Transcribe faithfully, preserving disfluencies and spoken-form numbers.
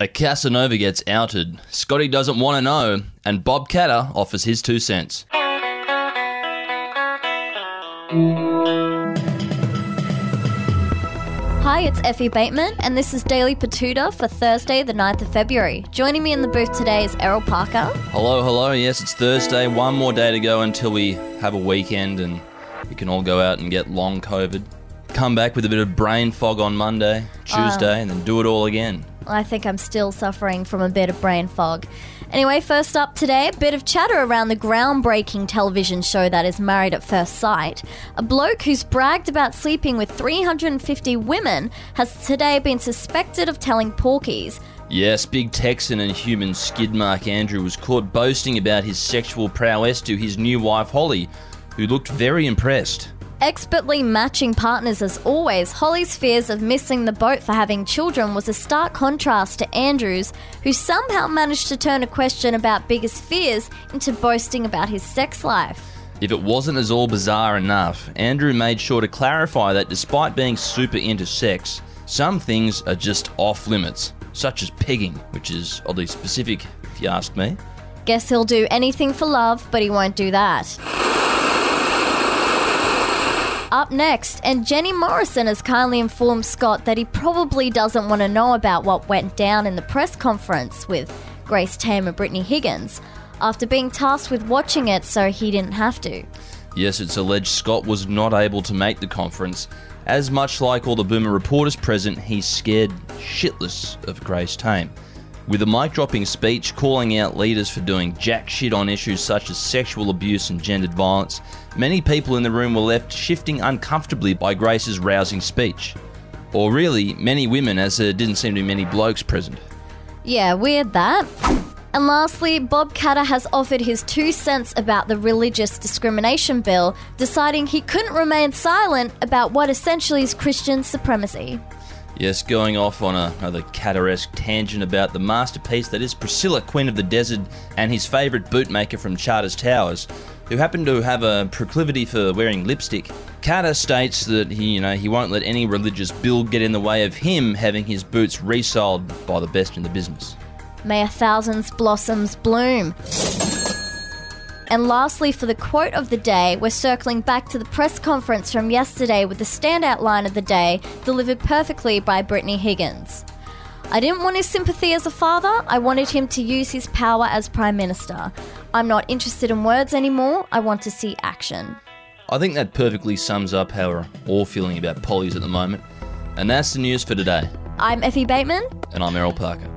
A Casanova gets outed, Scotty doesn't want to know, and Bob Katter offers his two cents. Hi, it's Effie Bateman, and this is Daily Patuta for Thursday, the ninth of February. Joining me in the booth today is Errol Parker. Hello, hello. Yes, it's Thursday. One more day to go until we have a weekend and we can all go out and get long COVID. Come back with a bit of brain fog on Monday, Tuesday, um, and then do it all again. I think I'm still suffering from a bit of brain fog. Anyway, first up today, a bit of chatter around the groundbreaking television show that is Married at First Sight. A bloke who's bragged about sleeping with three hundred fifty women has today been suspected of telling porkies. Yes, big Texan and human skid mark Andrew was caught boasting about his sexual prowess to his new wife Holly, who looked very impressed. Expertly matching partners as always, Holly's fears of missing the boat for having children was a stark contrast to Andrew's, who somehow managed to turn a question about biggest fears into boasting about his sex life. If it wasn't as all bizarre enough, Andrew made sure to clarify that despite being super into sex, some things are just off limits, such as pegging, which is oddly specific if you ask me. Guess he'll do anything for love, but he won't do that. Up next, and Jenny Morrison has kindly informed Scott that he probably doesn't want to know about what went down in the press conference with Grace Tame and Brittany Higgins after being tasked with watching it so he didn't have to. Yes, it's alleged Scott was not able to make the conference, as much like all the Boomer reporters present, he's scared shitless of Grace Tame. With a mic-dropping speech calling out leaders for doing jack shit on issues such as sexual abuse and gendered violence, many people in the room were left shifting uncomfortably by Grace's rousing speech. Or really, many women, as there didn't seem to be many blokes present. Yeah, weird that. And lastly, Bob Katter has offered his two cents about the religious discrimination bill, deciding he couldn't remain silent about what essentially is Christian supremacy. Yes, going off on a, another Katter-esque tangent about the masterpiece that is Priscilla, Queen of the Desert, and his favourite bootmaker from Charter's Towers, who happened to have a proclivity for wearing lipstick. Katter states that he, you know, he won't let any religious bill get in the way of him having his boots resold by the best in the business. May a thousand's blossoms bloom. And lastly, for the quote of the day, we're circling back to the press conference from yesterday with the standout line of the day, delivered perfectly by Brittany Higgins. I didn't want his sympathy as a father, I wanted him to use his power as Prime Minister. I'm not interested in words anymore, I want to see action. I think that perfectly sums up how we're all feeling about pollies at the moment. And that's the news for today. I'm Effie Bateman. And I'm Errol Parker.